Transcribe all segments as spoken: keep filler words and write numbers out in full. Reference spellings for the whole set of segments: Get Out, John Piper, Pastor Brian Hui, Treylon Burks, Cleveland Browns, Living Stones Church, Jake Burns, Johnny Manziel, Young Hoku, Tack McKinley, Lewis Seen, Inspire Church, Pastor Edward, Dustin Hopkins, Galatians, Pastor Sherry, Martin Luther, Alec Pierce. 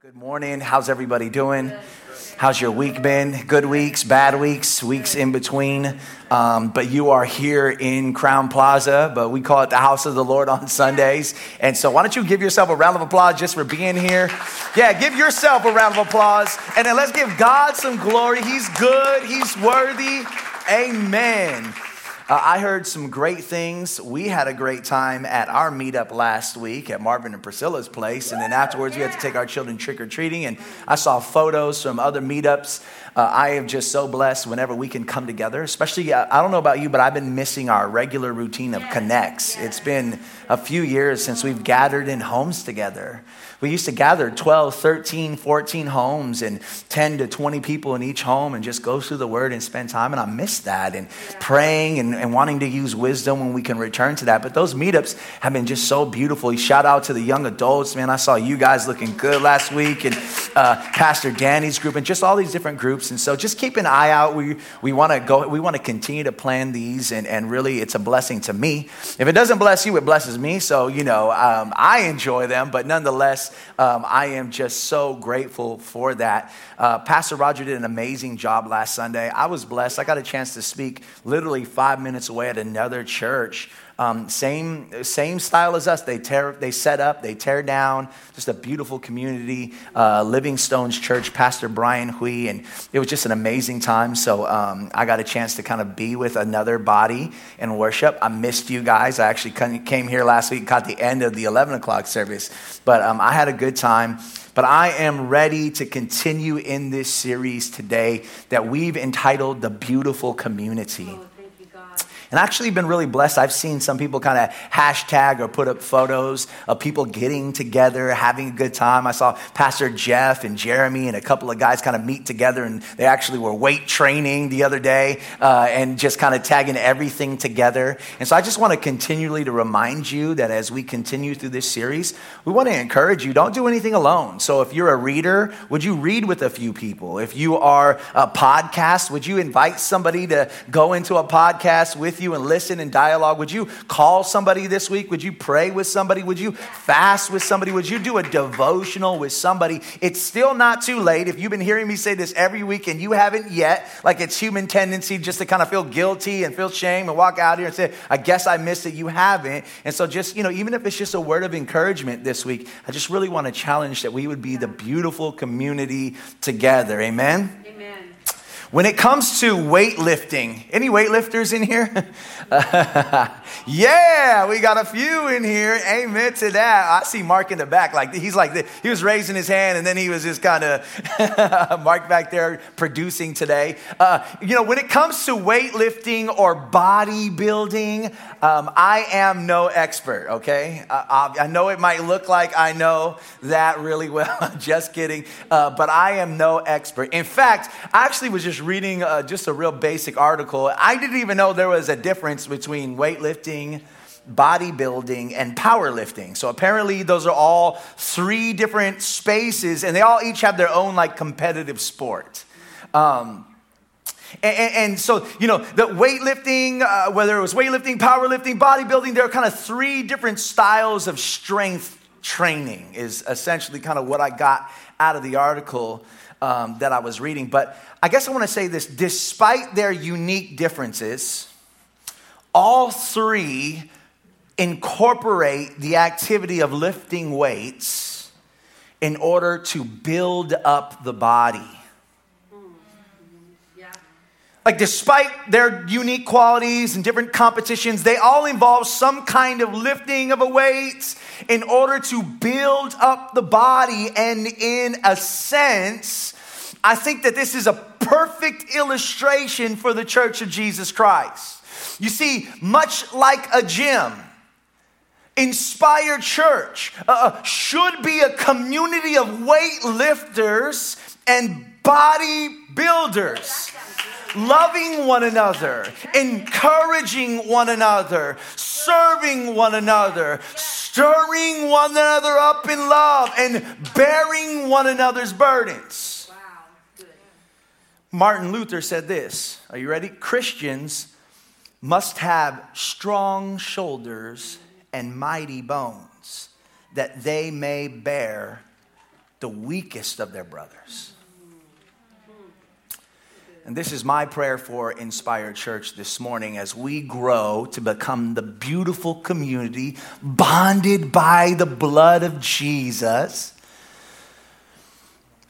Good morning. How's everybody doing? How's your week been? Good weeks, bad weeks, weeks in between. Um, but you are here in Crown Plaza, but we call it the House of the Lord on Sundays. And so why don't you give yourself a round of applause just for being here? Yeah, give yourself a round of applause. And then let's give God some glory. He's good. He's worthy. Amen. Uh, I heard some great things. We had a great time at our meetup last week at Marvin and Priscilla's place. And then afterwards, we had to take our children trick-or-treating. And I saw photos from other meetups. Uh, I am just so blessed whenever we can come together. Especially, uh, I don't know about you, but I've been missing our regular routine of connects. It's been a few years since we've gathered in homes together. We used to gather twelve, thirteen, fourteen homes and ten to twenty people in each home and just go through the word and spend time. And I miss that and praying and, and wanting to use wisdom when we can return to that. But those meetups have been just so beautiful. Shout out to the young adults. Man, I saw you guys looking good last week and uh, Pastor Danny's group and just all these different groups. And so just keep an eye out. We we want to go. We want to continue to plan these. And, and really, it's a blessing to me. If it doesn't bless you, it blesses me. So, you know, um, I enjoy them. But nonetheless, Um, I am just so grateful for that. Uh, Pastor Roger did an amazing job last Sunday. I was blessed. I got a chance to speak literally five minutes away at another church. Um, same same style as us. They tear, they set up, they tear down. Just a beautiful community. Uh, Living Stones Church, Pastor Brian Hui, and it was just an amazing time. So um, I got a chance to kind of be with another body and worship. I missed you guys. I actually came here last week, caught the end of the eleven o'clock service, but um, I had a good time. But I am ready to continue in this series today that we've entitled "The Beautiful Community." And I've actually been really blessed. I've seen some people kind of hashtag or put up photos of people getting together, having a good time. I saw Pastor Jeff and Jeremy and a couple of guys kind of meet together, and they actually were weight training the other day uh, and just kind of tagging everything together. And so I just want to continually to remind you that as we continue through this series, we want to encourage you, don't do anything alone. So if you're a reader, would you read with a few people? If you are a podcast, would you invite somebody to go into a podcast with you and listen and dialogue? Would you call somebody this week? Would you pray with somebody? Would you fast with somebody? Would you do a devotional with somebody? It's still not too late. If you've been hearing me say this every week and you haven't yet, like it's human tendency just to kind of feel guilty and feel shame and walk out here and say, I guess I missed it. You haven't. And so just, you know, even if it's just a word of encouragement this week, I just really want to challenge that we would be the beautiful community together. Amen. Amen. When it comes to weightlifting, any weightlifters in here? Yeah, we got a few in here. Amen to that. I see Mark in the back. Like he's like, this. He was raising his hand and then he was just kind of, Mark back there producing today. Uh, you know, when it comes to weightlifting or bodybuilding, um, I am no expert, okay? I, I, I know it might look like I know that really well. Just kidding. Uh, but I am no expert. In fact, I actually was just reading uh, just a real basic article. I didn't even know there was a difference between weightlifting, bodybuilding, and powerlifting. So apparently those are all three different spaces, and they all each have their own like competitive sport. Um, And, and, and so, you know, the weightlifting, uh, whether it was weightlifting, powerlifting, bodybuilding, there are kind of three different styles of strength training is essentially kind of what I got out of the article um, that I was reading. But I guess I want to say this, despite their unique differences, all three incorporate the activity of lifting weights in order to build up the body. Like despite their unique qualities and different competitions, they all involve some kind of lifting of a weight in order to build up the body. And in a sense, I think that this is a perfect illustration for the Church of Jesus Christ. You see, much like a gym, Inspire Church uh, should be a community of weightlifters and bodybuilders. Loving one another, encouraging one another, serving one another, stirring one another up in love, and bearing one another's burdens. Martin Luther said this. Are you ready? Christians must have strong shoulders and mighty bones that they may bear the weakest of their brothers. And this is my prayer for Inspire Church this morning as we grow to become the beautiful community bonded by the blood of Jesus,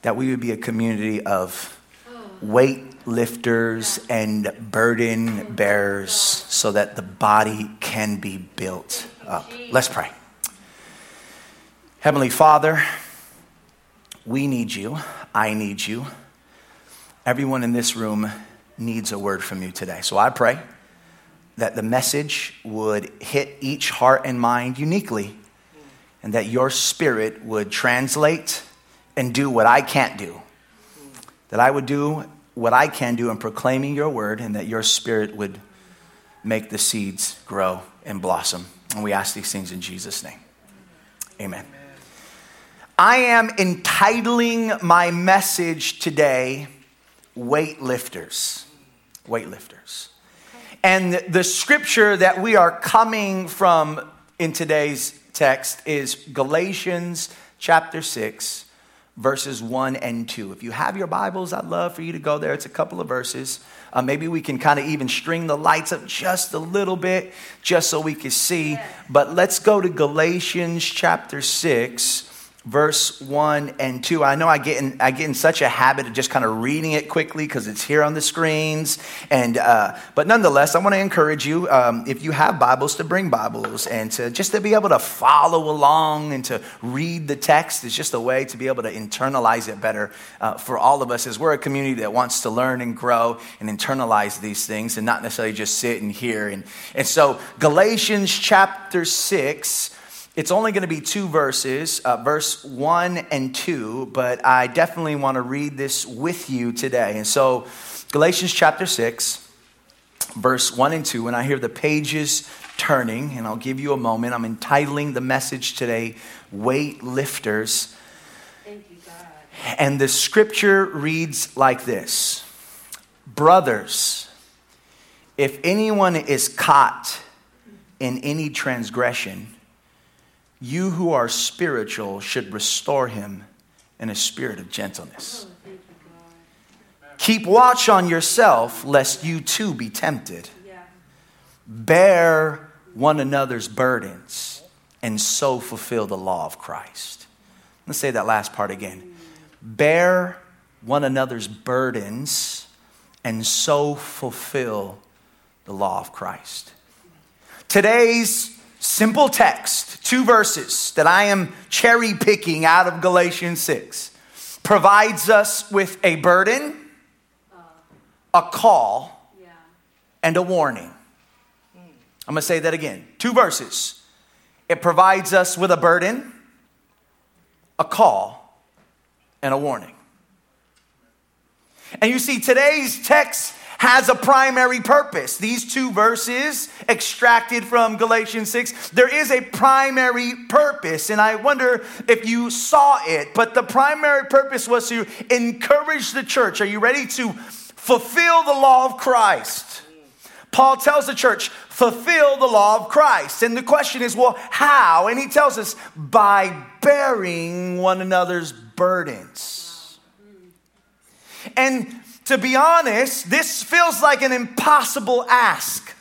that we would be a community of weight lifters and burden bearers so that the body can be built up. Let's pray. Heavenly Father, we need you. I need you. Everyone in this room needs a word from you today. So I pray that the message would hit each heart and mind uniquely, and that your spirit would translate and do what I can't do. That I would do what I can do in proclaiming your word, and that your spirit would make the seeds grow and blossom. And we ask these things in Jesus' name. Amen. I am entitling my message today, weightlifters, weightlifters. And the scripture that we are coming from in today's text is Galatians chapter six, verses one and two. If you have your Bibles, I'd love for you to go there. It's a couple of verses. Uh, maybe we can kind of even string the lights up just a little bit, just so we can see. But let's go to Galatians chapter six. Verse one and two. I know I get in, I get in such a habit of just kind of reading it quickly because it's here on the screens. And uh, but nonetheless, I want to encourage you, um, if you have Bibles, to bring Bibles and to just to be able to follow along and to read the text. Is just a way to be able to internalize it better uh, for all of us, as we're a community that wants to learn and grow and internalize these things and not necessarily just sit and hear. And, and so Galatians chapter six, it's only going to be two verses, uh, verse one and two, but I definitely want to read this with you today. And so Galatians chapter six, verse one and two, and I hear the pages turning, and I'll give you a moment. I'm entitling the message today, Weight Lifters. Thank you, God. And the scripture reads like this: Brothers, if anyone is caught in any transgression, you who are spiritual should restore him in a spirit of gentleness. Keep watch on yourself, lest you too be tempted. Bear one another's burdens, and so fulfill the law of Christ. Let's say that last part again. Bear one another's burdens, and so fulfill the law of Christ. Today's simple text, two verses that I am cherry picking out of Galatians six, provides us with a burden, a call, and a warning. I'm going to say that again. Two verses. It provides us with a burden, a call, and a warning. And you see, today's text has a primary purpose. These two verses extracted from Galatians six, there is a primary purpose, and I wonder if you saw it, but the primary purpose was to encourage the church. Are you ready? To fulfill the law of Christ. Paul tells the church, fulfill the law of Christ. And the question is, well, how? And he tells us, by bearing one another's burdens. And to be honest, this feels like an impossible ask,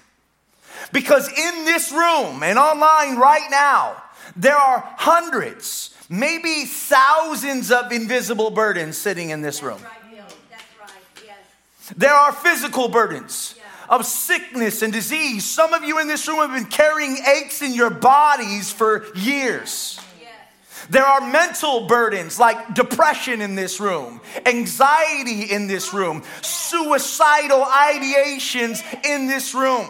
because in this room and online right now, there are hundreds, maybe thousands of invisible burdens sitting in this room. That's right, Bill. That's right, yes. There are physical burdens of sickness and disease. Some of you in this room have been carrying aches in your bodies for years. There are mental burdens like depression in this room, anxiety in this room, suicidal ideations in this room.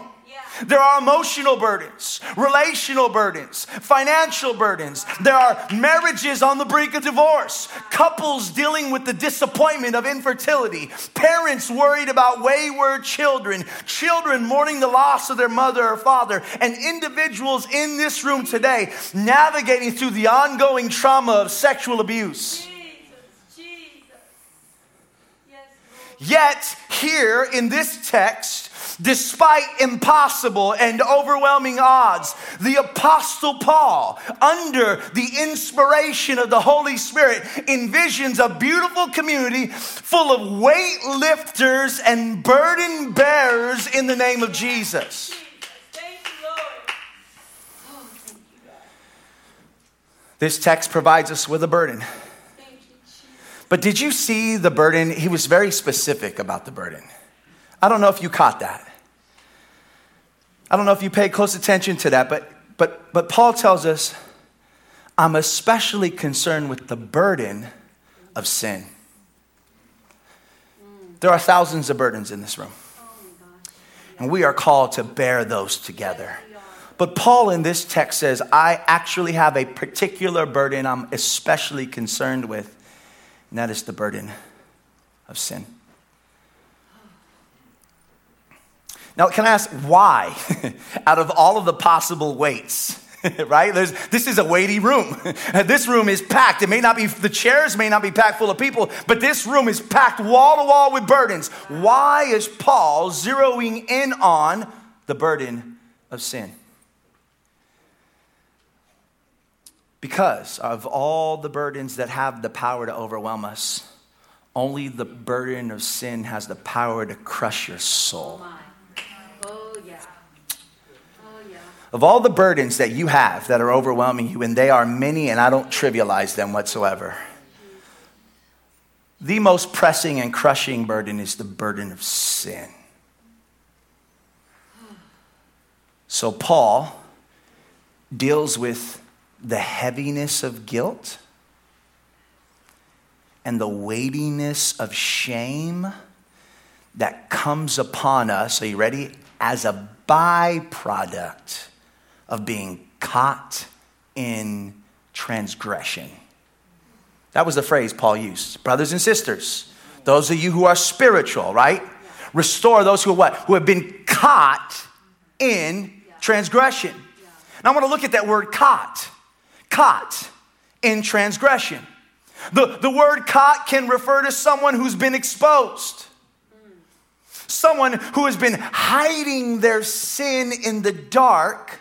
There are emotional burdens, relational burdens, financial burdens. There are marriages on the brink of divorce, couples dealing with the disappointment of infertility, parents worried about wayward children, children mourning the loss of their mother or father, and individuals in this room today navigating through the ongoing trauma of sexual abuse. Yet, here in this text, Despite impossible and overwhelming odds, the Apostle Paul, under the inspiration of the Holy Spirit, envisions a beautiful community full of weight lifters and burden bearers in the name of Jesus. This text provides us with a burden. But did you see the burden? He was very specific about the burden. I don't know if you caught that. I don't know if you paid close attention to that, but but but Paul tells us, I'm especially concerned with the burden of sin. There are thousands of burdens in this room. And we are called to bear those together. But Paul in this text says, I actually have a particular burden I'm especially concerned with, and that is the burden of sin. Now, can I ask why? Out of all of the possible weights, right? There's, this is a weighty room. This room is packed. It may not be, the chairs may not be packed full of people, but this room is packed wall to wall with burdens. Why is Paul zeroing in on the burden of sin? Because of all the burdens that have the power to overwhelm us, only the burden of sin has the power to crush your soul. Oh, yeah. Oh, yeah. Of all the burdens that you have that are overwhelming you, and they are many, and I don't trivialize them whatsoever, the most pressing and crushing burden is the burden of sin. So Paul deals with the heaviness of guilt and the weightiness of shame that comes upon us, are you ready? As a byproduct of being caught in transgression. That was the phrase Paul used. Brothers and sisters, those of you who are spiritual, right? Restore those who are what? Who have been caught in transgression. Now I want to look at that word caught. Caught in transgression. The, the word caught can refer to someone who's been exposed. Someone who has been hiding their sin in the dark,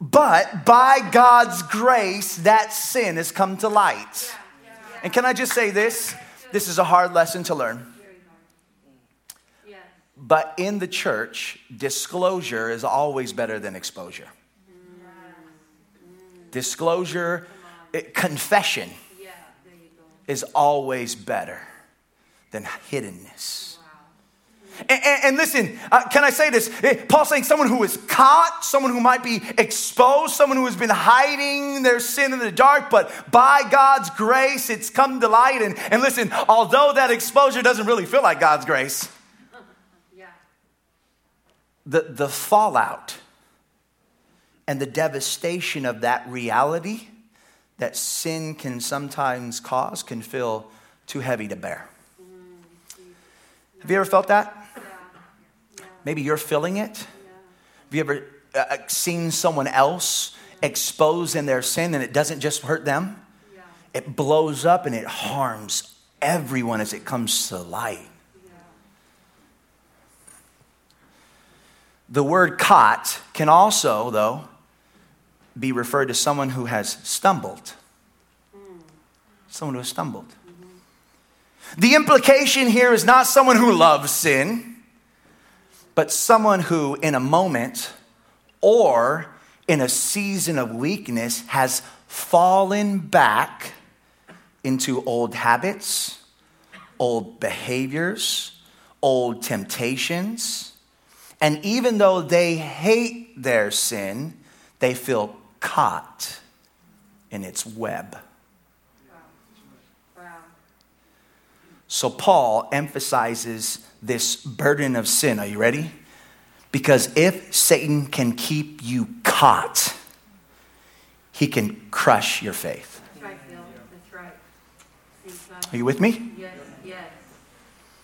but by God's grace, that sin has come to light. And can I just say this? This is a hard lesson to learn. But in the church, disclosure is always better than exposure. Disclosure, confession is always better than hiddenness. Wow. And, and, and listen, uh, can I say this? Paul's saying someone who is caught, someone who might be exposed, someone who has been hiding their sin in the dark, but by God's grace, it's come to light. And, and listen, although that exposure doesn't really feel like God's grace, yeah. the, the fallout and the devastation of that reality that sin can sometimes cause can feel too heavy to bear. Have you ever felt that? Maybe you're feeling it. Have you ever uh, seen someone else exposed in their sin and it doesn't just hurt them? It blows up and it harms everyone as it comes to light. The word caught can also, though, be referred to someone who has stumbled. Someone who has stumbled. Mm-hmm. The implication here is not someone who loves sin, but someone who in a moment or in a season of weakness has fallen back into old habits, old behaviors, old temptations. And even though they hate their sin, they feel caught in its web. Wow. Wow. So Paul emphasizes this burden of sin. Are you ready? Because if Satan can keep you caught, he can crush your faith. That's right, Bill. That's right. Are you with me? Yes, yes.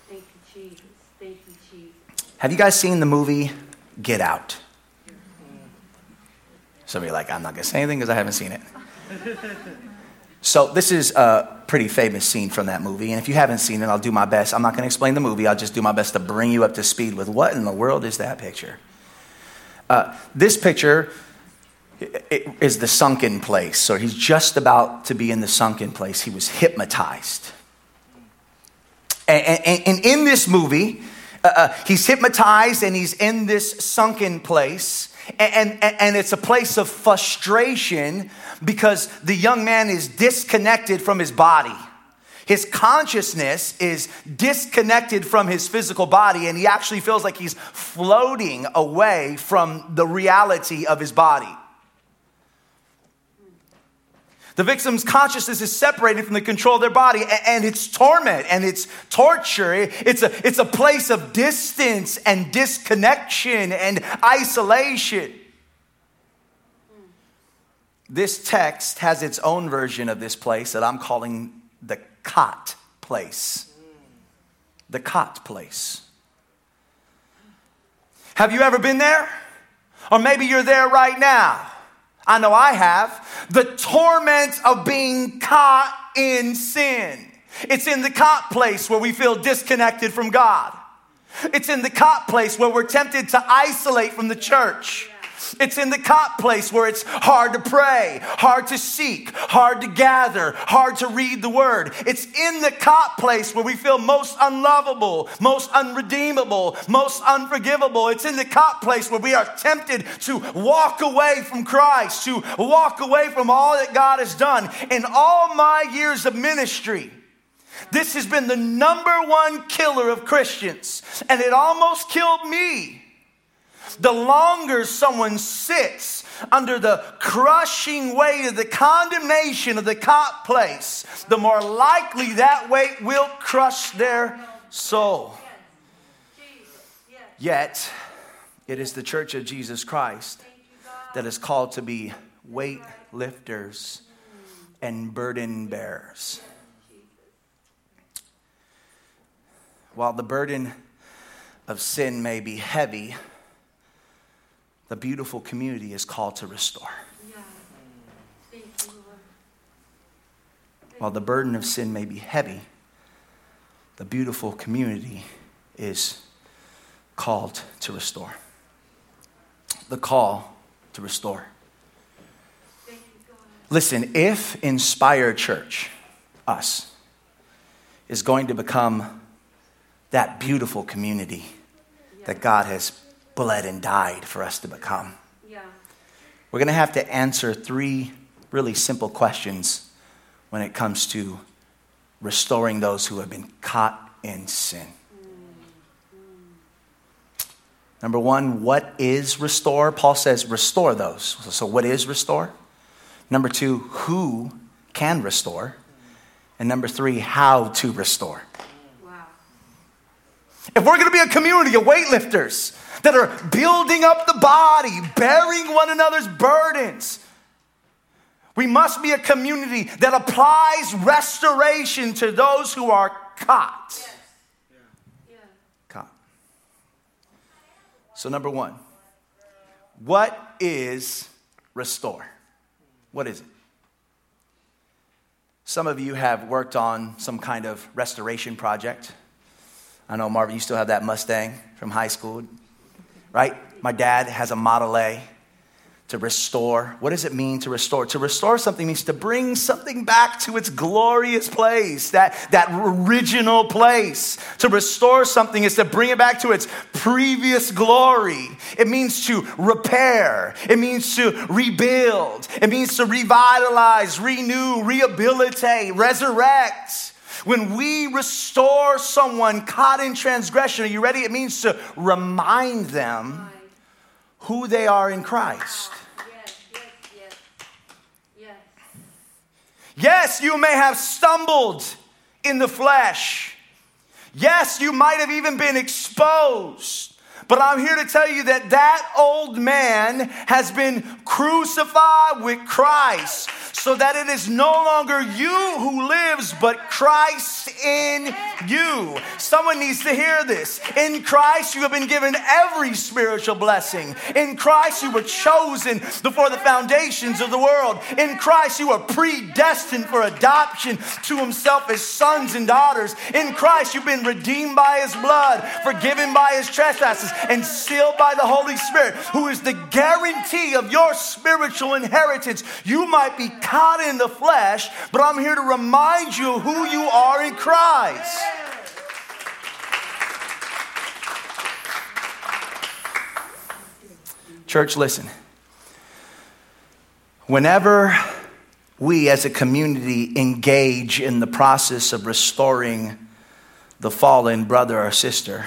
Thank you, Jesus. Thank you, Jesus. Have you guys seen the movie Get Out? Somebody like, I'm not going to say anything because I haven't seen it. So this is a pretty famous scene from that movie. And if you haven't seen it, I'll do my best. I'm not going to explain the movie. I'll just do my best to bring you up to speed with what in the world is that picture. Uh, this picture is the sunken place. So he's just about to be in the sunken place. He was hypnotized. And, and, and in this movie, uh, he's hypnotized and he's in this sunken place. And, and, and it's a place of frustration because the young man is disconnected from his body. His consciousness is disconnected from his physical body, and he actually feels like he's floating away from the reality of his body. The victim's consciousness is separated from the control of their body, and it's torment and it's torture. It's a, it's a place of distance and disconnection and isolation. This text has its own version of this place that I'm calling the cot place. The cot place. Have you ever been there? Or maybe you're there right now. I know I have. The torment of being caught in sin. It's in the caught place where we feel disconnected from God. It's in the caught place where we're tempted to isolate from the church. It's in the caught place where it's hard to pray, hard to seek, hard to gather, hard to read the word. It's in the caught place where we feel most unlovable, most unredeemable, most unforgivable. It's in the caught place where we are tempted to walk away from Christ, to walk away from all that God has done. In all my years of ministry, this has been the number one killer of Christians, and it almost killed me. The longer someone sits under the crushing weight of the condemnation of the cot place, the more likely that weight will crush their soul. Yet, it is the church of Jesus Christ that is called to be weight lifters and burden bearers. While the burden of sin may be heavy, the beautiful community is called to restore. While the burden of sin may be heavy, the beautiful community is called to restore. The call to restore. Listen, if Inspire Church, us, is going to become that beautiful community that God has bled and died for us to become. Yeah. We're going to have to answer three really simple questions when it comes to restoring those who have been caught in sin. Mm. Number one, what is restore? Paul says restore those. So what is restore? Number two, who can restore? And number three, how to restore. Wow. If we're going to be a community of weightlifters that are building up the body, bearing one another's burdens, we must be a community that applies restoration to those who are caught. Yes. Yeah. Caught. So number one, what is restore? What is it? Some of you have worked on some kind of restoration project. I know, Marvin, you still have that Mustang from high school. Right? My dad has a Model A to restore. What does it mean to restore? To restore something means to bring something back to its glorious place, that, that original place. To restore something is to bring it back to its previous glory. It means to repair. It means to rebuild. It means to revitalize, renew, rehabilitate, resurrect. When we restore someone caught in transgression, are you ready? It means to remind them who they are in Christ. Yes, yes, yes, yes. Yes, you may have stumbled in the flesh. Yes, you might have even been exposed. But I'm here to tell you that that old man has been crucified with Christ, so that it is no longer you who lives, but Christ in you. Someone needs to hear this. In Christ, you have been given every spiritual blessing. In Christ, you were chosen before the foundations of the world. In Christ, you are predestined for adoption to himself as sons and daughters. In Christ, you've been redeemed by his blood, forgiven by his trespasses, and sealed by the Holy Spirit, who is the guarantee of your spiritual inheritance. You might be caught in the flesh, but I'm here to remind you of who you are in Christ. Church, listen. Whenever we as a community engage in the process of restoring the fallen brother or sister,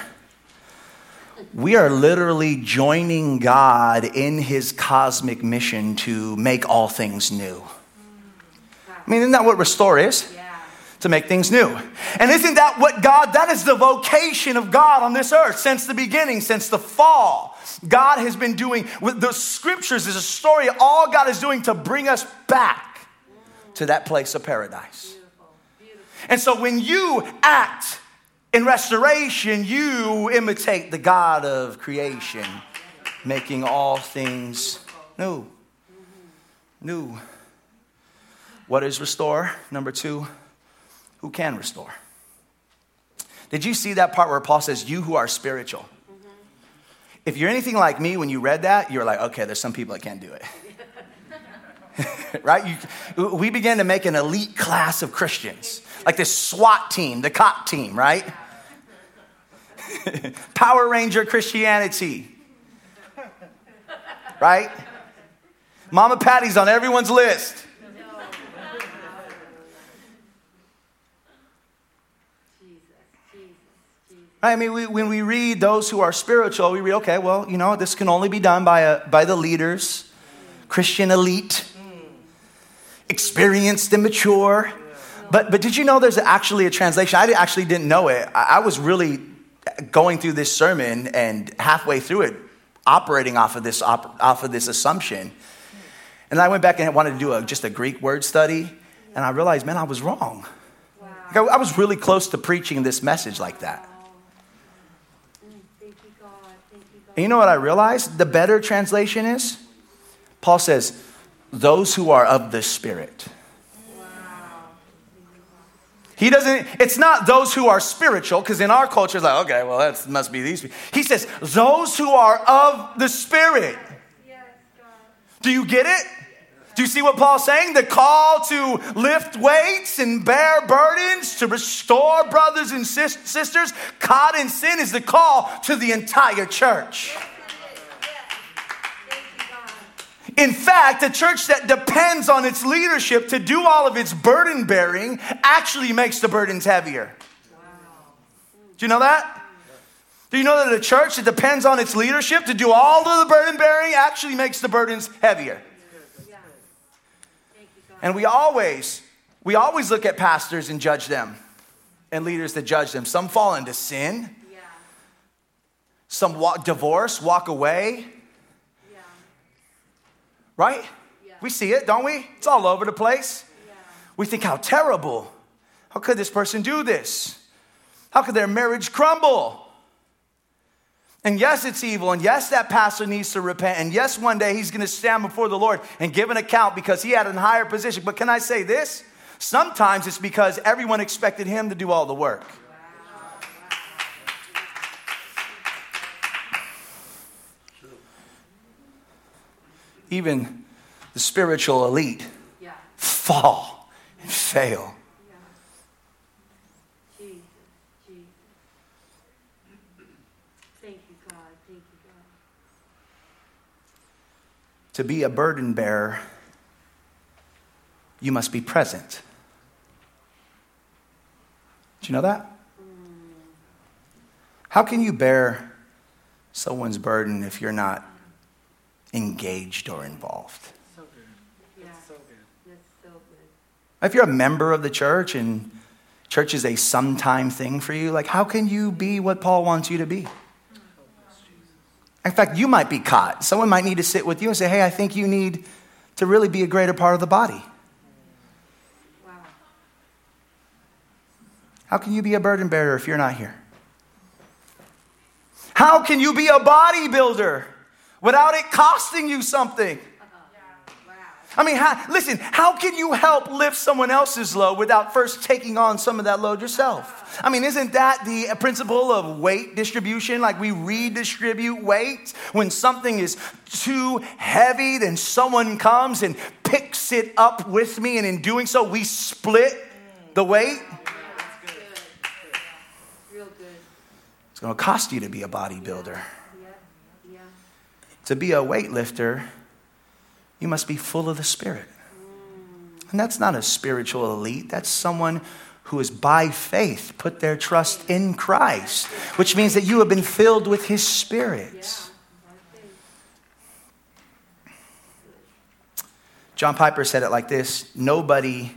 we are literally joining God in his cosmic mission to make all things new. I mean, isn't that what restore is? Yeah. To make things new. And isn't that what God, that is the vocation of God on this earth since the beginning, since the fall. God has been doing, with the scriptures is a story of all God is doing to bring us back to that place of paradise. Beautiful. Beautiful. And so when you act in restoration, you imitate the God of creation, making all things new. New. What is restore? Number two, who can restore? Did you see that part where Paul says, you who are spiritual? If you're anything like me, when you read that, you're like, okay, there's some people that can't do it. Right? You, we began to make an elite class of Christians, like this SWAT team, the cop team, right? Power Ranger Christianity, right? Mama Patty's on everyone's list. Right? I mean, we, when we read those who are spiritual, we read, okay, well, you know, this can only be done by a, by the leaders, Christian elite, experienced and mature. But but did you know there's actually a translation? I actually didn't know it. I was really going through this sermon and halfway through it, operating off of this off of this assumption. And I went back and wanted to do a, just a Greek word study. And I realized, man, I was wrong. Wow. Like I, I was really close to preaching this message like that. Wow. Thank you, God. Thank you, God. And you know what I realized? The better translation is, Paul says, those who are of the Spirit. He doesn't, it's not those who are spiritual, because in our culture, it's like, okay, well, that must be these people. He says, those who are of the Spirit. Yes, God. Do you get it? Do you see what Paul's saying? The call to lift weights and bear burdens, to restore brothers and sis- sisters caught in sin is the call to the entire church. In fact, a church that depends on its leadership to do all of its burden bearing actually makes the burdens heavier. Wow. Do you know that? Do you know that a church that depends on its leadership to do all of the burden bearing actually makes the burdens heavier? Yeah. Thank you, God. And we always, we always look at pastors and judge them and leaders that judge them. Some fall into sin. Yeah. Some walk, divorce, walk away. Right? Yeah. We see it, don't we? It's all over the place. Yeah. We think, how terrible. How could this person do this? How could their marriage crumble? And yes, it's evil. And yes, that pastor needs to repent. And yes, one day he's going to stand before the Lord and give an account because he had a higher position. But can I say this? Sometimes it's because everyone expected him to do all the work. Wow. Even the spiritual elite yeah. fall and fail. Yeah. Jesus, Jesus. Thank you, God. Thank you, God. To be a burden bearer, you must be present. Do you know that? Mm. How can you bear someone's burden if you're not engaged or involved? So good. Yeah. That's so good. That's so good. If you're a member of the church and church is a sometime thing for you, like how can you be what Paul wants you to be? In fact, you might be caught. Someone might need to sit with you and say, hey, I think you need to really be a greater part of the body. Wow. How can you be a burden bearer if you're not here? How can you be a bodybuilder without it costing you something? I mean, how, listen, how can you help lift someone else's load without first taking on some of that load yourself? I mean, isn't that the principle of weight distribution? Like we redistribute weight. When something is too heavy, then someone comes and picks it up with me. And in doing so, we split the weight. It's going to cost you to be a bodybuilder. To be a weightlifter, you must be full of the Spirit. And that's not a spiritual elite. That's someone who is by faith put their trust in Christ, which means that you have been filled with His Spirit. John Piper said it like this: Nobody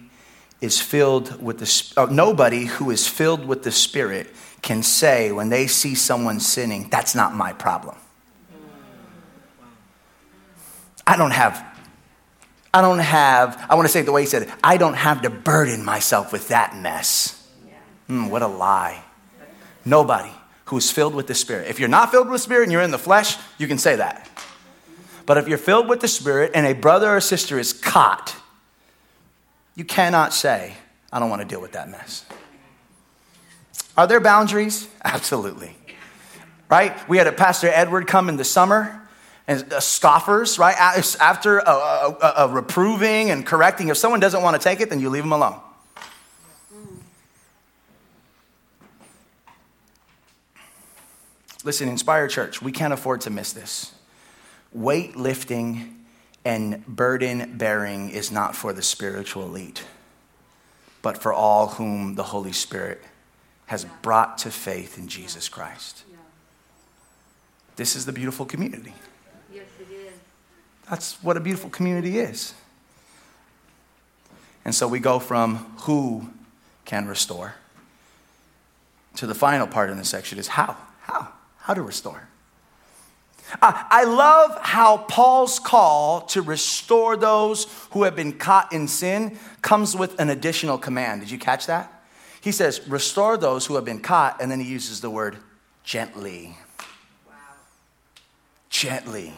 is filled with the oh, nobody who is filled with the Spirit can say when they see someone sinning, "That's not my problem. I don't have, I don't have, I want to say it the way he said it, I don't have to burden myself with that mess." Mm, what a lie. Nobody who is filled with the Spirit. If you're not filled with the Spirit and you're in the flesh, you can say that. But if you're filled with the Spirit and a brother or sister is caught, you cannot say, "I don't want to deal with that mess." Are there boundaries? Absolutely. Right? We had a Pastor Edward come in the summer. And scoffers, right? After a, a, a reproving and correcting, if someone doesn't want to take it, then you leave them alone. Listen, Inspire Church, we can't afford to miss this. Weightlifting and burden bearing is not for the spiritual elite, but for all whom the Holy Spirit has brought to faith in Jesus Christ. This is the beautiful community. That's what a beautiful community is. And so we go from who can restore to the final part in this section is how, how, how to restore. I, I love how Paul's call to restore those who have been caught in sin comes with an additional command. Did you catch that? He says, restore those who have been caught. And then he uses the word gently. Wow. Gently.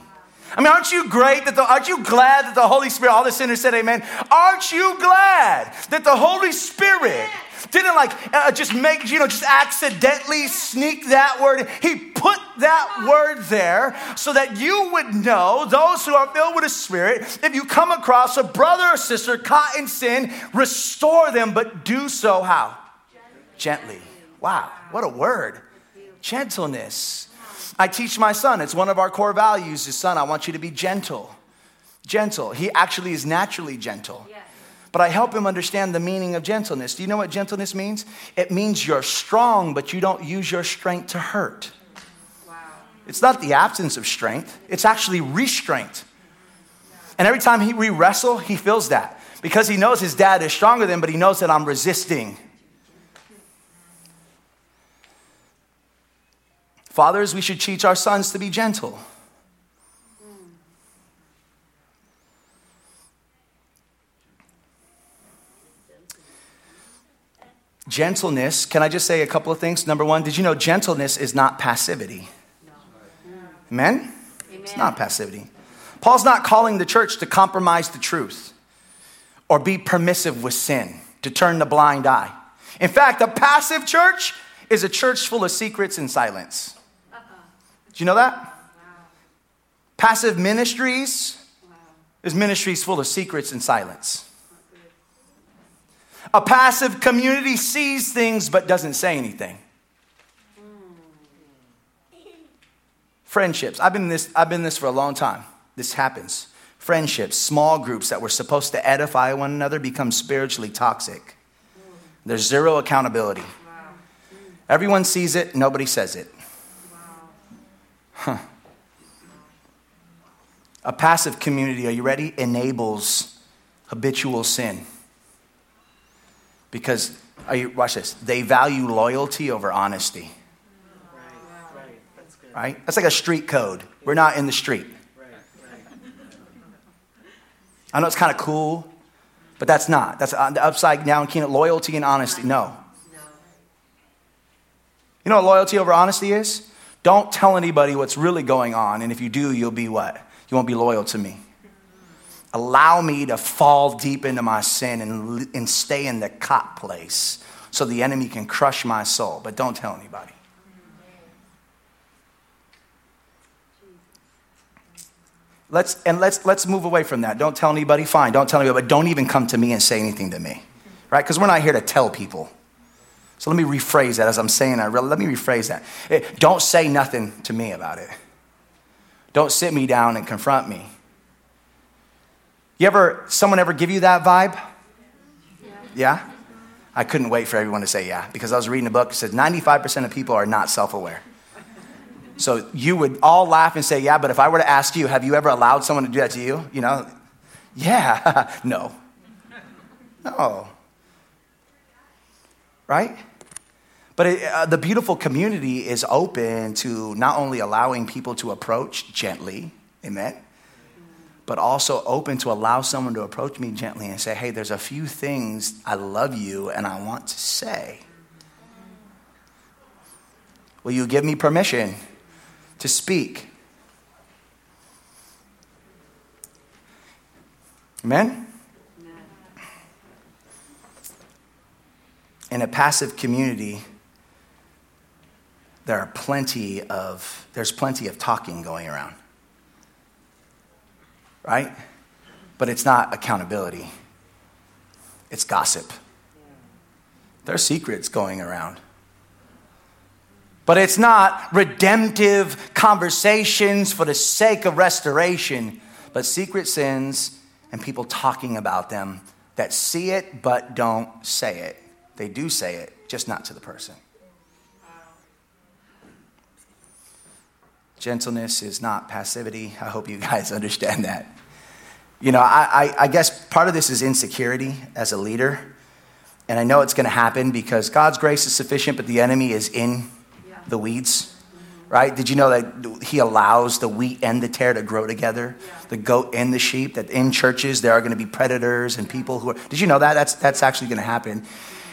I mean, aren't you great that the, aren't you glad that the Holy Spirit, all the sinners said amen. Aren't you glad that the Holy Spirit didn't like uh, just make, you know, just accidentally sneak that word? He put that word there so that you would know, those who are filled with the Spirit, if you come across a brother or sister caught in sin, restore them, but do so how? Gently. Gently. Wow, what a word. Gentleness. I teach my son. It's one of our core values is, son, I want you to be gentle. Gentle. He actually is naturally gentle. Yes. But I help him understand the meaning of gentleness. Do you know what gentleness means? It means you're strong, but you don't use your strength to hurt. Wow. It's not the absence of strength. It's actually restraint. And every time he re-wrestle, he feels that. Because he knows his dad is stronger than him, but he knows that I'm resisting. Fathers, we should teach our sons to be gentle. Gentleness, can I just say a couple of things? Number one, did you know gentleness is not passivity? Amen? It's not passivity. Paul's not calling the church to compromise the truth or be permissive with sin, to turn the blind eye. In fact, a passive church is a church full of secrets and silence. Do you know that? Wow. Passive ministries wow. is ministries full of secrets and silence. A passive community sees things but doesn't say anything. Mm. Friendships. I've been in this, I've been in this for a long time. This happens. Friendships, small groups that were supposed to edify one another become spiritually toxic. Mm. There's zero accountability. Wow. Mm. Everyone sees it, nobody says it. Huh. A passive community, are you ready? Enables habitual sin. Because, are you, watch this, they value loyalty over honesty. Right, right, that's good. right? That's like a street code. We're not in the street. I know it's kind of cool, but that's not. That's the upside down kingdom. Loyalty and honesty. No. You know what loyalty over honesty is? Don't tell anybody what's really going on. And if you do, you'll be what? You won't be loyal to me. Allow me to fall deep into my sin and, and stay in the cop place so the enemy can crush my soul. But don't tell anybody. Let's and let's let's move away from that. Don't tell anybody. Fine. Don't tell anybody. But don't even come to me and say anything to me, right? Because we're not here to tell people. So let me rephrase that. As I'm saying that, let me rephrase that. Don't say nothing to me about it. Don't sit me down and confront me. You ever, someone ever give you that vibe? Yeah. yeah? I couldn't wait for everyone to say yeah, because I was reading a book that says ninety-five percent of people are not self-aware. So you would all laugh and say, yeah, but if I were to ask you, have you ever allowed someone to do that to you? You know, yeah, no, no, right? But it, uh, the beautiful community is open to not only allowing people to approach gently, amen, but also open to allow someone to approach me gently and say, hey, there's a few things I love you and I want to say. Will you give me permission to speak? Amen? Amen. In a passive community, There are plenty of, there's plenty of talking going around, right? But it's not accountability. It's gossip. There's secrets going around. But it's not redemptive conversations for the sake of restoration, but secret sins and people talking about them that see it but don't say it. They do say it, just not to the person. Gentleness is not passivity. I hope you guys understand that. You know, I, I, I guess part of this is insecurity as a leader. And I know it's going to happen because God's grace is sufficient, but the enemy is in the weeds, right? Did you know that he allows the wheat and the tare to grow together? The goat and the sheep, that in churches there are going to be predators and people who are, did you know that? That's, that's actually going to happen.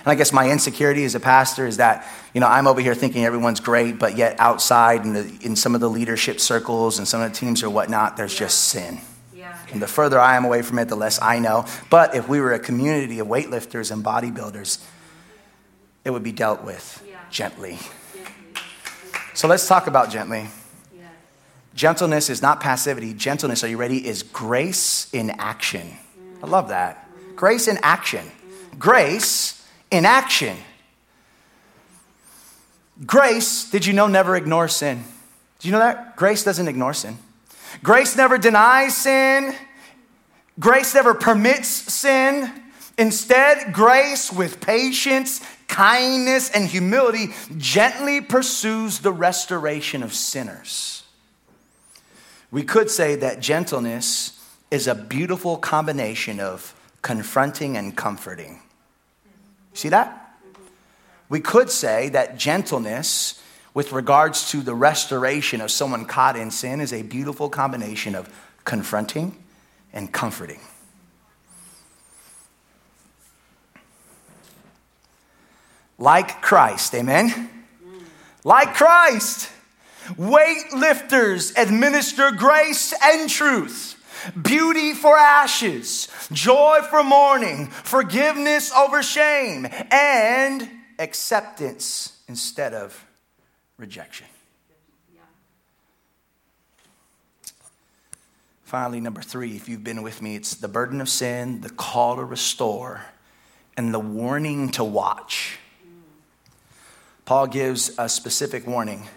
And I guess my insecurity as a pastor is that, you know, I'm over here thinking everyone's great, but yet outside in, the, in some of the leadership circles and some of the teams or whatnot, there's yeah. just sin. Yeah. And the further I am away from it, the less I know. But if we were a community of weightlifters and bodybuilders, it would be dealt with yeah. gently. Yeah. So let's talk about gently. Yeah. Gentleness is not passivity. Gentleness, are you ready, is grace in action. Mm. I love that. Mm. Grace in action. Mm. Grace in action. Grace, did you know, never ignores sin? Do you know that? Grace doesn't ignore sin. Grace never denies sin. Grace never permits sin. Instead, grace with patience, kindness, and humility gently pursues the restoration of sinners. We could say that gentleness is a beautiful combination of confronting and comforting. See that? We could say that gentleness with regards to the restoration of someone caught in sin is a beautiful combination of confronting and comforting. Like Christ, amen? Like Christ, weightlifters administer grace and truth. Beauty for ashes, joy for mourning, forgiveness over shame, and acceptance instead of rejection. Yeah. Finally, number three, if you've been with me, it's the burden of sin, the call to restore, and the warning to watch. Mm. Paul gives a specific warning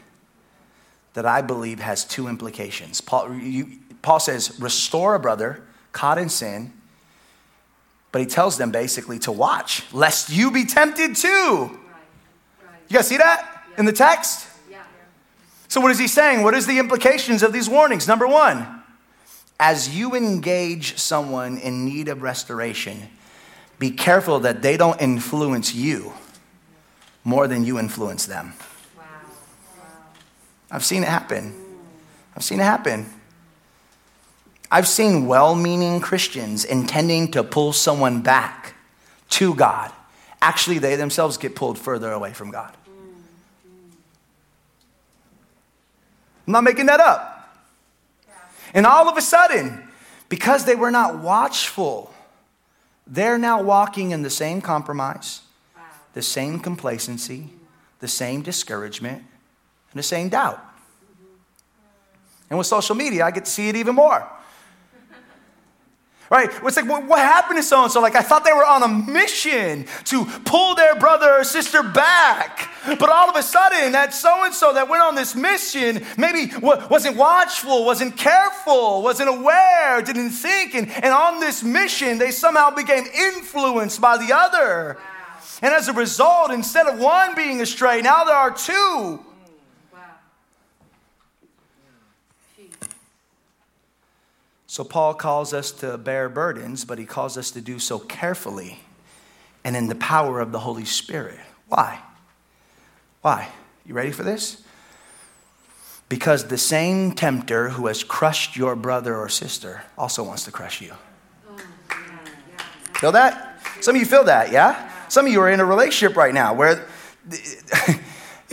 that I believe has two implications. Paul, you... Paul says, restore a brother caught in sin, but he tells them basically to watch, lest you be tempted too. Right. Right. You guys see that yeah. in the text? Yeah. So what is he saying? What is the implications of these warnings? Number one, as you engage someone in need of restoration, be careful that they don't influence you more than you influence them. Wow. Wow. I've seen it happen. I've seen it happen. I've seen well-meaning Christians intending to pull someone back to God. Actually, they themselves get pulled further away from God. I'm not making that up. And all of a sudden, because they were not watchful, they're now walking in the same compromise, the same complacency, the same discouragement, and the same doubt. And with social media, I get to see it even more. Right? It's like, what happened to so-and-so? Like, I thought they were on a mission to pull their brother or sister back. But all of a sudden, that so-and-so that went on this mission maybe wasn't watchful, wasn't careful, wasn't aware, didn't think. And, and on this mission, they somehow became influenced by the other. Wow. And as a result, instead of one being astray, now there are two. So Paul calls us to bear burdens, but he calls us to do so carefully and in the power of the Holy Spirit. Why? Why? You ready for this? Because the same tempter who has crushed your brother or sister also wants to crush you. Feel that? Some of you feel that, yeah? Some of you are in a relationship right now where you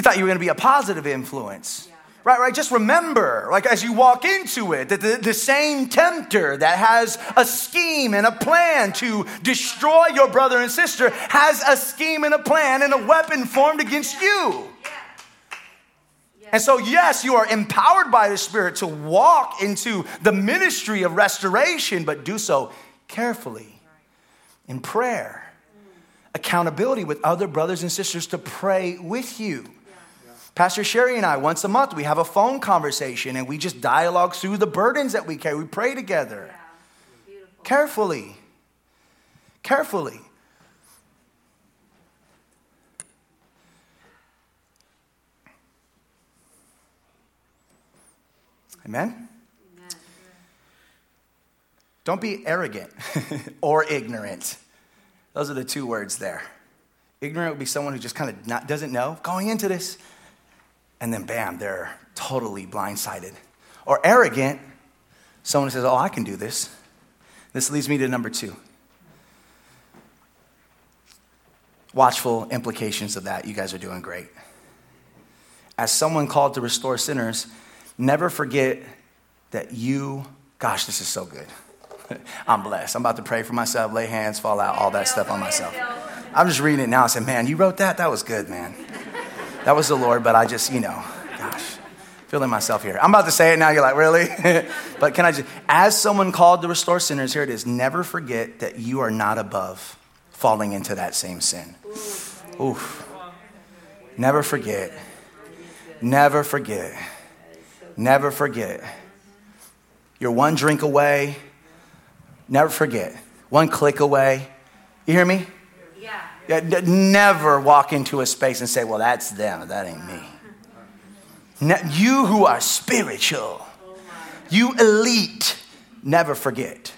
thought you were going to be a positive influence. Right, right. Just remember, like as you walk into it, that the, the same tempter that has a scheme and a plan to destroy your brother and sister has a scheme and a plan and a weapon formed against you. And so, yes, you are empowered by the Spirit to walk into the ministry of restoration, but do so carefully in prayer, accountability with other brothers and sisters to pray with you. Pastor Sherry and I, once a month, we have a phone conversation and we just dialogue through the burdens that we carry. We pray together. Yeah. Carefully. Carefully. Amen? Amen. Don't be arrogant or ignorant. Those are the two words there. Ignorant would be someone who just kind of not, doesn't know going into this. And then, bam, they're totally blindsided. Or arrogant, someone says, oh, I can do this. This leads me to number two. Watchful implications of that. You guys are doing great. As someone called to restore sinners, never forget that you, gosh, this is so good. I'm blessed. I'm about to pray for myself, lay hands, fall out, all that stuff on myself. I'm just reading it now. I said, man, you wrote that? That was good, man. That was the Lord, but I just, you know, gosh, feeling myself here. I'm about to say it now. You're like, really? But can I just, as someone called to restore sinners, here it is. Never forget that you are not above falling into that same sin. Oof. Never forget. Never forget. Never forget. You're one drink away. Never forget. One click away. You hear me? Never walk into a space and say, well, that's them. That ain't me. You who are spiritual, you elite, never forget.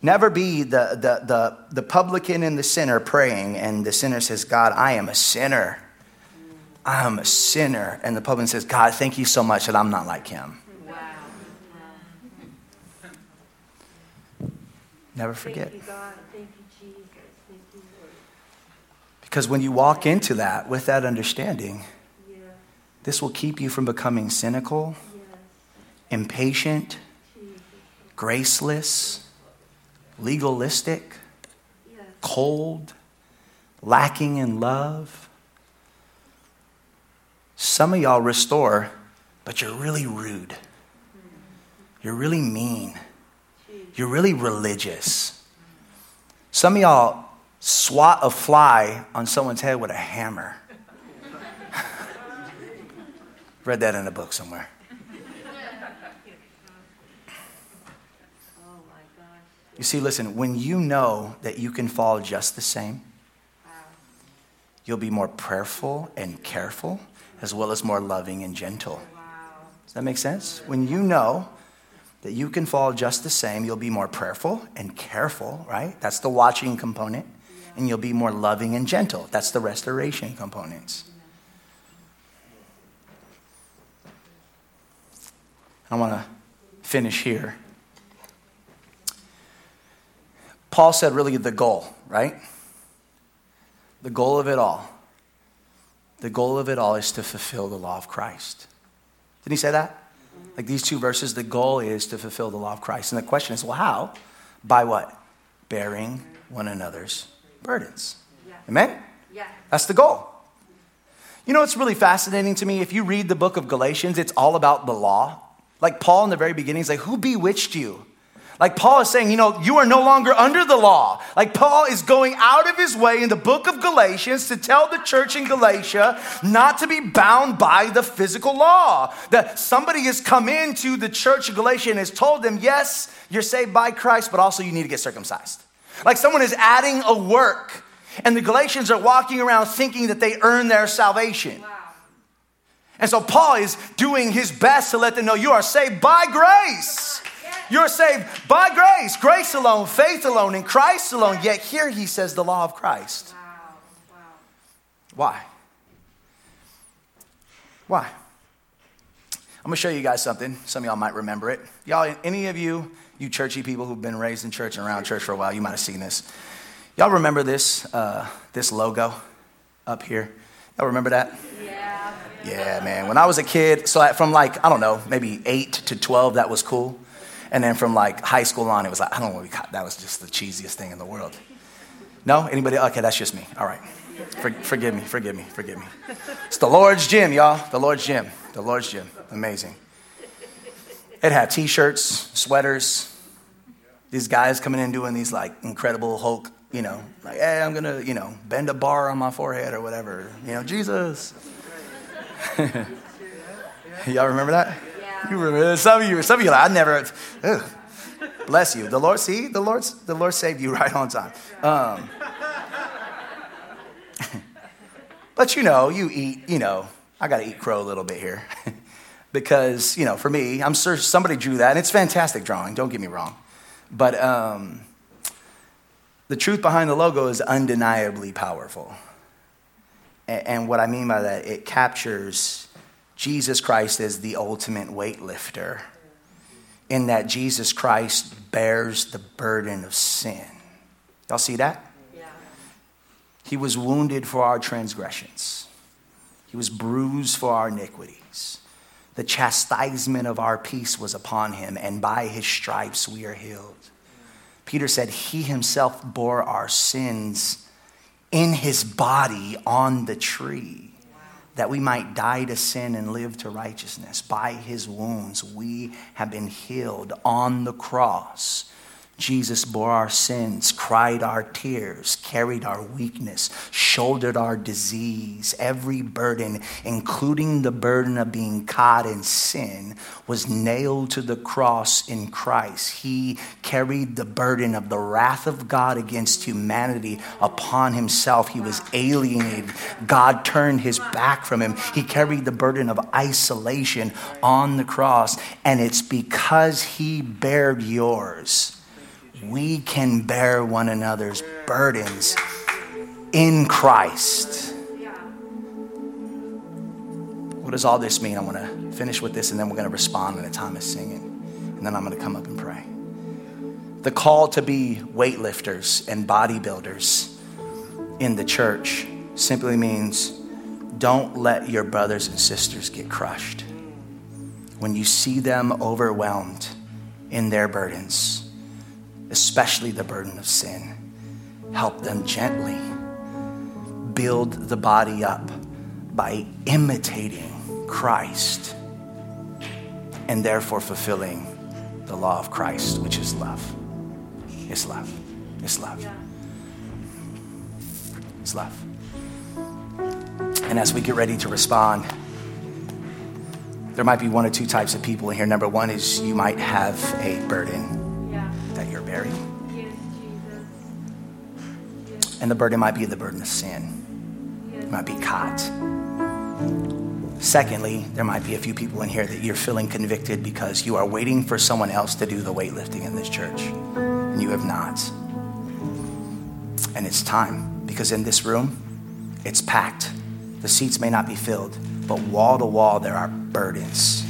Never be the, the, the, the publican and the sinner praying, and the sinner says, God, I am a sinner. I am a sinner. And the publican says, God, thank you so much that I'm not like him. Never forget. Thank you, God. Thank you, Jesus. Thank you, Lord. Because when you walk into that with that understanding, yeah. This will keep you from becoming cynical, yes. Impatient, Jesus. Graceless, legalistic, yes. Cold, lacking in love. Some of y'all restore, but you're really rude. Mm-hmm. You're really mean. You're really religious. Some of y'all swat a fly on someone's head with a hammer. Read that in a book somewhere. You see, listen, when you know that you can fall just the same, you'll be more prayerful and careful, as well as more loving and gentle. Does that make sense? When you know that you can fall just the same, you'll be more prayerful and careful, right? That's the watching component. and you'll be more loving and gentle. That's the restoration components. I want to finish here. Paul said really the goal, right? The goal of it all. The goal of it all is to fulfill the law of Christ. Didn't he say that? Like these two verses, the goal is to fulfill the law of Christ. And the question is, well, how? By what? Bearing one another's burdens. Yeah. Amen? Yeah. That's the goal. You know, it's really fascinating to me. If you read the book of Galatians, it's all about the law. Like Paul in the very beginning is like, who bewitched you? Like Paul is saying, you know, you are no longer under the law. Like Paul is going out of his way in the book of Galatians to tell the church in Galatia not to be bound by the physical law. That somebody has come into the church of Galatia and has told them, yes, you're saved by Christ, but also you need to get circumcised. Like someone is adding a work, and the Galatians are walking around thinking that they earn their salvation. Wow. And so Paul is doing his best to let them know you are saved by grace. You're saved by grace, grace alone, faith alone, in Christ alone. Yet here he says the law of Christ. Wow. Wow. Why? Why? I'm going to show you guys something. Some of y'all might remember it. Y'all, any of you, you churchy people who've been raised in church and around church for a while, you might have seen this. Y'all remember this, uh, this logo up here? Y'all remember that? Yeah. Yeah, man. When I was a kid, so from like, I don't know, maybe eight to twelve, that was cool. And then from like high school on, it was like, I don't know what we got. That was just the cheesiest thing in the world. No? Anybody? Okay, that's just me. All right. For, forgive me, forgive me, forgive me. It's the Lord's gym, y'all. The Lord's gym. The Lord's gym. Amazing. It had T-shirts, sweaters. These guys coming in doing these like incredible Hulk, you know, like, hey, I'm going to, you know, bend a bar on my forehead or whatever. You know, Jesus. Y'all remember that? You remember, some of you, some of you, like, I never. Ugh. Bless you. The Lord, see, the Lord, the Lord saved you right on time. Um, but you know, you eat. You know, I got to eat crow a little bit here, because you know, for me, I'm sure somebody drew that, and it's a fantastic drawing. Don't get me wrong, but um, the truth behind the logo is undeniably powerful, and, and what I mean by that, it captures Jesus Christ is the ultimate weightlifter, in that Jesus Christ bears the burden of sin. Y'all see that? Yeah. He was wounded for our transgressions. He was bruised for our iniquities. The chastisement of our peace was upon him, and by his stripes we are healed. Peter said he himself bore our sins in his body on the tree, that we might die to sin and live to righteousness. By his wounds, we have been healed. On the cross, Jesus bore our sins, cried our tears, carried our weakness, shouldered our disease. Every burden, including the burden of being caught in sin, was nailed to the cross in Christ. He carried the burden of the wrath of God against humanity upon himself. He was alienated. God turned his back from him. He carried the burden of isolation on the cross, and it's because he bared yours. We can bear one another's burdens in Christ. What does all this mean? I want to finish with this, and then we're going to respond in a time of singing. And then I'm going to come up and pray. The call to be weightlifters and bodybuilders in the church simply means don't let your brothers and sisters get crushed. When you see them overwhelmed in their burdens, especially the burden of sin, help them gently. Build the body up by imitating Christ, and therefore fulfilling the law of Christ, which is love. It's love. It's love. It's love. And as we get ready to respond, there might be one or two types of people in here. Number one is you might have a burden that you're bearing. Yes, Jesus. Yes. And the burden might be the burden of sin. Yes. It might be caught. Secondly, there might be a few people in here that you're feeling convicted because you are waiting for someone else to do the weightlifting in this church, and you have not. And it's time, because in this room, it's packed. The seats may not be filled, but wall to wall, there are burdens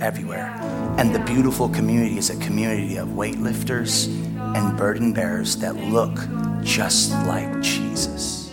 everywhere. And the beautiful community is a community of weightlifters and burden bearers that look just like Jesus.